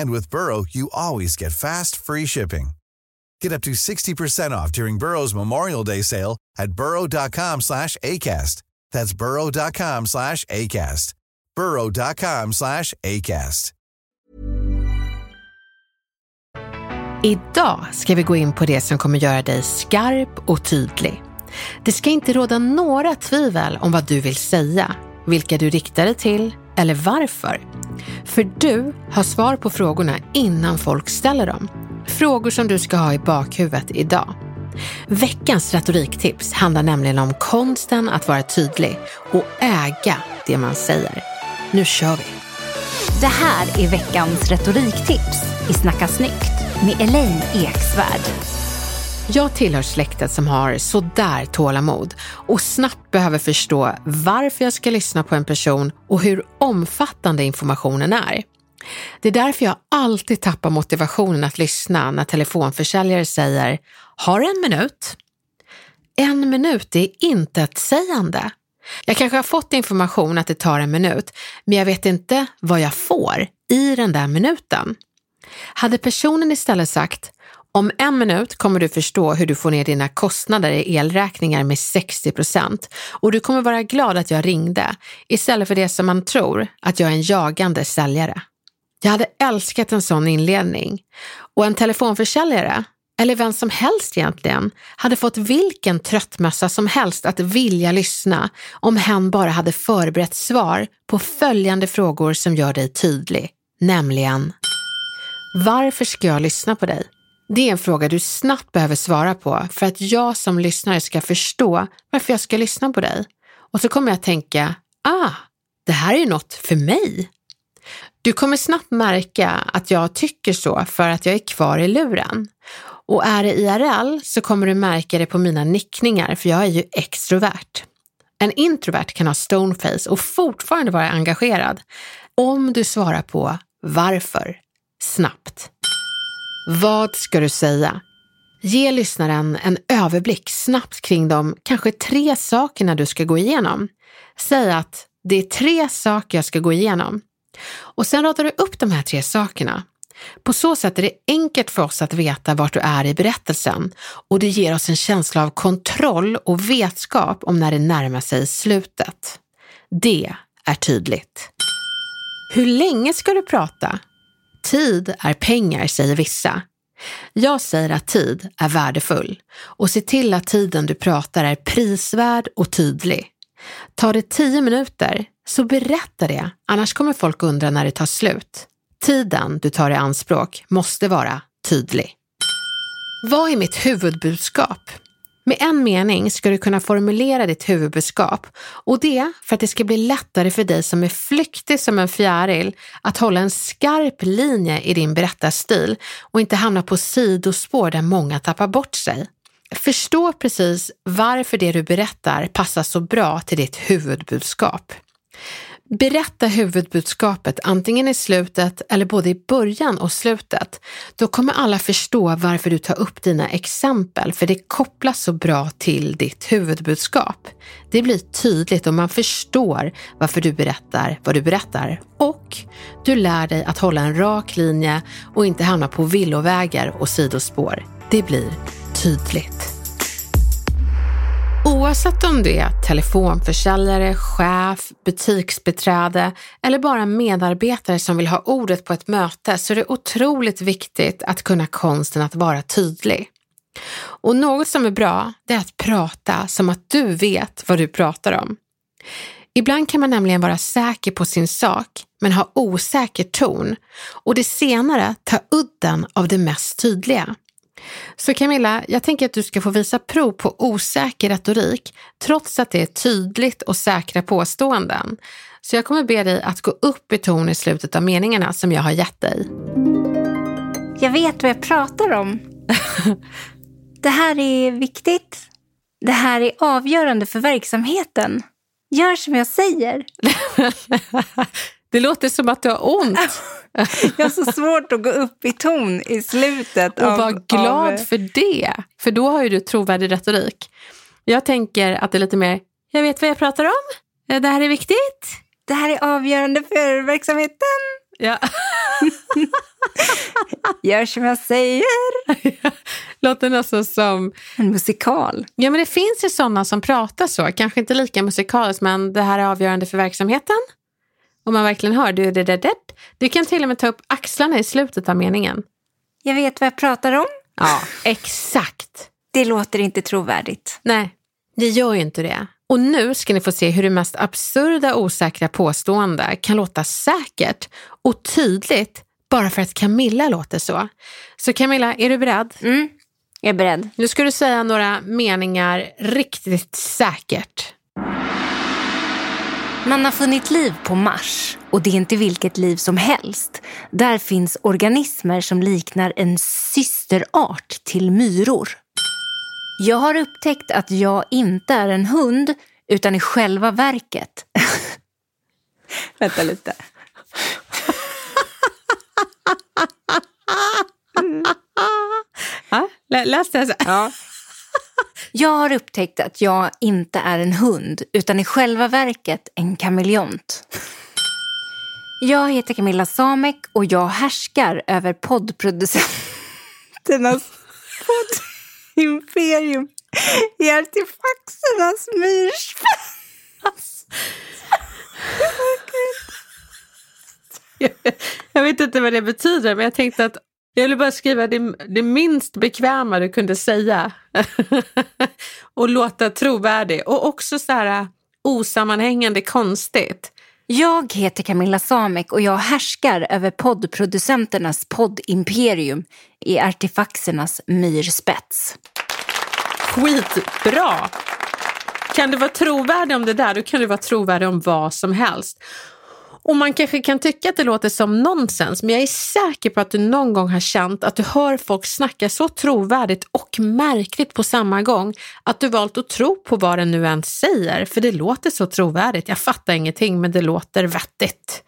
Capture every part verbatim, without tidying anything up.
And with Burrow, you always get fast, free shipping. Get up to sixty percent off during Burrow's Memorial Day sale at burrow.com slash ACAST. That's burrow.com slash ACAST. burrow.com slash ACAST. Idag ska vi gå in på det som kommer göra dig skarp och tydlig. Det ska inte råda några tvivel om vad du vill säga, vilka du riktar dig till eller varför. För du har svar på frågorna innan folk ställer dem. Frågor som du ska ha i bakhuvudet idag. Veckans retoriktips handlar nämligen om konsten att vara tydlig och äga det man säger. Nu kör vi! Det här är veckans retoriktips i Snacka snyggt med Elaine Eksvärd. Jag tillhör släktet som har sådär tålamod och snabbt behöver förstå varför jag ska lyssna på en person och hur omfattande informationen är. Det är därför jag alltid tappar motivationen att lyssna när telefonförsäljare säger "Har en minut?" En minut är inte ett sägande. Jag kanske har fått information att det tar en minut, men jag vet inte vad jag får i den där minuten. Hade personen istället sagt "Om en minut kommer du förstå hur du får ner dina kostnader i elräkningar med sextio procent och du kommer vara glad att jag ringde", istället för det som man tror, att jag är en jagande säljare. Jag hade älskat en sån inledning, och en telefonförsäljare, eller vem som helst egentligen, hade fått vilken tröttmössa som helst att vilja lyssna om hen bara hade förberett svar på följande frågor som gör dig tydlig, nämligen: varför ska jag lyssna på dig? Det är en fråga du snabbt behöver svara på för att jag som lyssnare ska förstå varför jag ska lyssna på dig. Och så kommer jag tänka, ah, det här är ju något för mig. Du kommer snabbt märka att jag tycker så för att jag är kvar i luren. Och är det I R L så kommer du märka det på mina nickningar, för jag är ju extrovert. En introvert kan ha stoneface och fortfarande vara engagerad om du svarar på varför snabbt. Vad ska du säga? Ge lyssnaren en överblick snabbt kring de kanske tre sakerna du ska gå igenom. Säg att det är tre saker jag ska gå igenom. Och sen radar du upp de här tre sakerna. På så sätt är det enkelt för oss att veta vart du är i berättelsen, och det ger oss en känsla av kontroll och vetskap om när det närmar sig slutet. Det är tydligt. Hur länge ska du prata? Tid är pengar, säger vissa. Jag säger att tid är värdefull, och se till att tiden du pratar är prisvärd och tydlig. Tar det tio minuter så berätta det, annars kommer folk undra när det tar slut. Tiden du tar i anspråk måste vara tydlig. Vad är mitt huvudbudskap? Med en mening ska du kunna formulera ditt huvudbudskap, och det för att det ska bli lättare för dig som är flyktig som en fjäril att hålla en skarp linje i din berättarstil och inte hamna på sidospår där många tappar bort sig. Förstå precis varför det du berättar passar så bra till ditt huvudbudskap. Berätta huvudbudskapet antingen i slutet eller både i början och slutet. Då kommer alla förstå varför du tar upp dina exempel, för det kopplas så bra till ditt huvudbudskap. Det blir tydligt och man förstår varför du berättar vad du berättar, och du lär dig att hålla en rak linje och inte hamna på villovägar och sidospår. Det blir tydligt. Oavsett om du är telefonförsäljare, chef, butiksbiträde eller bara medarbetare som vill ha ordet på ett möte, så är det otroligt viktigt att kunna konsten att vara tydlig. Och något som är bra, det är att prata som att du vet vad du pratar om. Ibland kan man nämligen vara säker på sin sak men ha osäker ton, och det senare tar udden av det mest tydliga. Så Camilla, jag tänker att du ska få visa prov på osäker retorik trots att det är tydligt och säkra påståenden. Så jag kommer be dig att gå upp i ton i slutet av meningarna som jag har gett dig. Jag vet vad jag pratar om. Det här är viktigt. Det här är avgörande för verksamheten. Gör som jag säger. Det låter som att du har ont. Jag har så svårt att gå upp i ton i slutet. Och av, var glad av... för det. För då har ju du trovärdig retorik. Jag tänker att det är lite mer, jag vet vad jag pratar om. Det här är viktigt. Det här är avgörande för verksamheten. Ja. Gör som jag säger. Låter nästan som en musikal. Ja, men det finns ju sådana som pratar så. Kanske inte lika musikaliskt, men det här är avgörande för verksamheten. Om man verkligen hör du det, det, det. Du kan till och med ta upp axlarna i slutet av meningen. Jag vet vad jag pratar om. Ja, exakt. Det låter inte trovärdigt. Nej, det gör ju inte det. Och nu ska ni få se hur det mest absurda osäkra påstående kan låta säkert och tydligt bara för att Camilla låter så. Så Camilla, är du beredd? Mm, jag är beredd. Nu ska du säga några meningar riktigt säkert. Man har funnit liv på Mars, och det är inte vilket liv som helst. Där finns organismer som liknar en systerart till myror. Jag har upptäckt att jag inte är en hund utan i själva verket. Vänta lite. Ja, läs det. Ja. Jag har upptäckt att jag inte är en hund utan i själva verket en kameleont. Jag heter Camilla Samek och jag härskar över poddproducenternas podd-imperium i artefaxernas myrspass. Jag, jag vet inte vad det betyder, men jag tänkte att jag vill bara skriva det, det minst bekväma du kunde säga. Och låta trovärdig. Och också så här osammanhängande konstigt. Jag heter Camilla Samek och jag härskar över poddproducenternas poddimperium i artefaxernas myrspets. Skitbra! Kan du vara trovärdig om det där, då kan du vara trovärdig om vad som helst. Och man kanske kan tycka att det låter som nonsens, men jag är säker på att du någon gång har känt att du hör folk snacka så trovärdigt och märkligt på samma gång att du valt att tro på vad den nu än säger, för det låter så trovärdigt. Jag fattar ingenting, men det låter vettigt.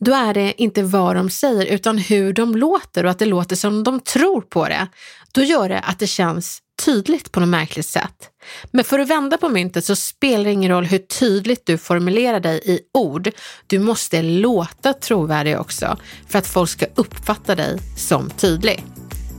Då är det inte vad de säger utan hur de låter, och att det låter som de tror på det. Då gör det att det känns tydligt på något märkligt sätt. Men för att vända på myntet så spelar det ingen roll hur tydligt du formulerar dig i ord. Du måste låta trovärdig också för att folk ska uppfatta dig som tydlig.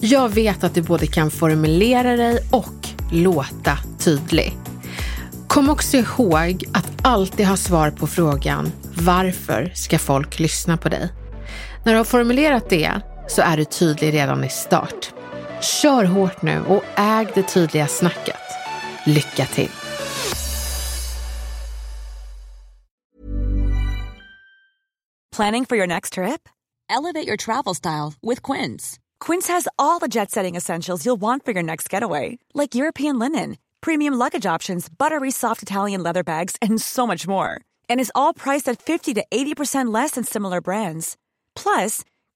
Jag vet att du både kan formulera dig och låta tydlig. Kom också ihåg att alltid ha svar på frågan: varför ska folk lyssna på dig? När du har formulerat det så är du tydlig redan i start. Kör hårt nu och äg det tydliga snacket. Lycka till! Planning for your next trip? Elevate your travel style with Quince. Quince has all the jet-setting essentials you'll want for your next getaway, like European linen, premium luggage options, buttery soft Italian leather bags, and so much more. And is all priced at fifty to eighty percent less than similar brands. Plus,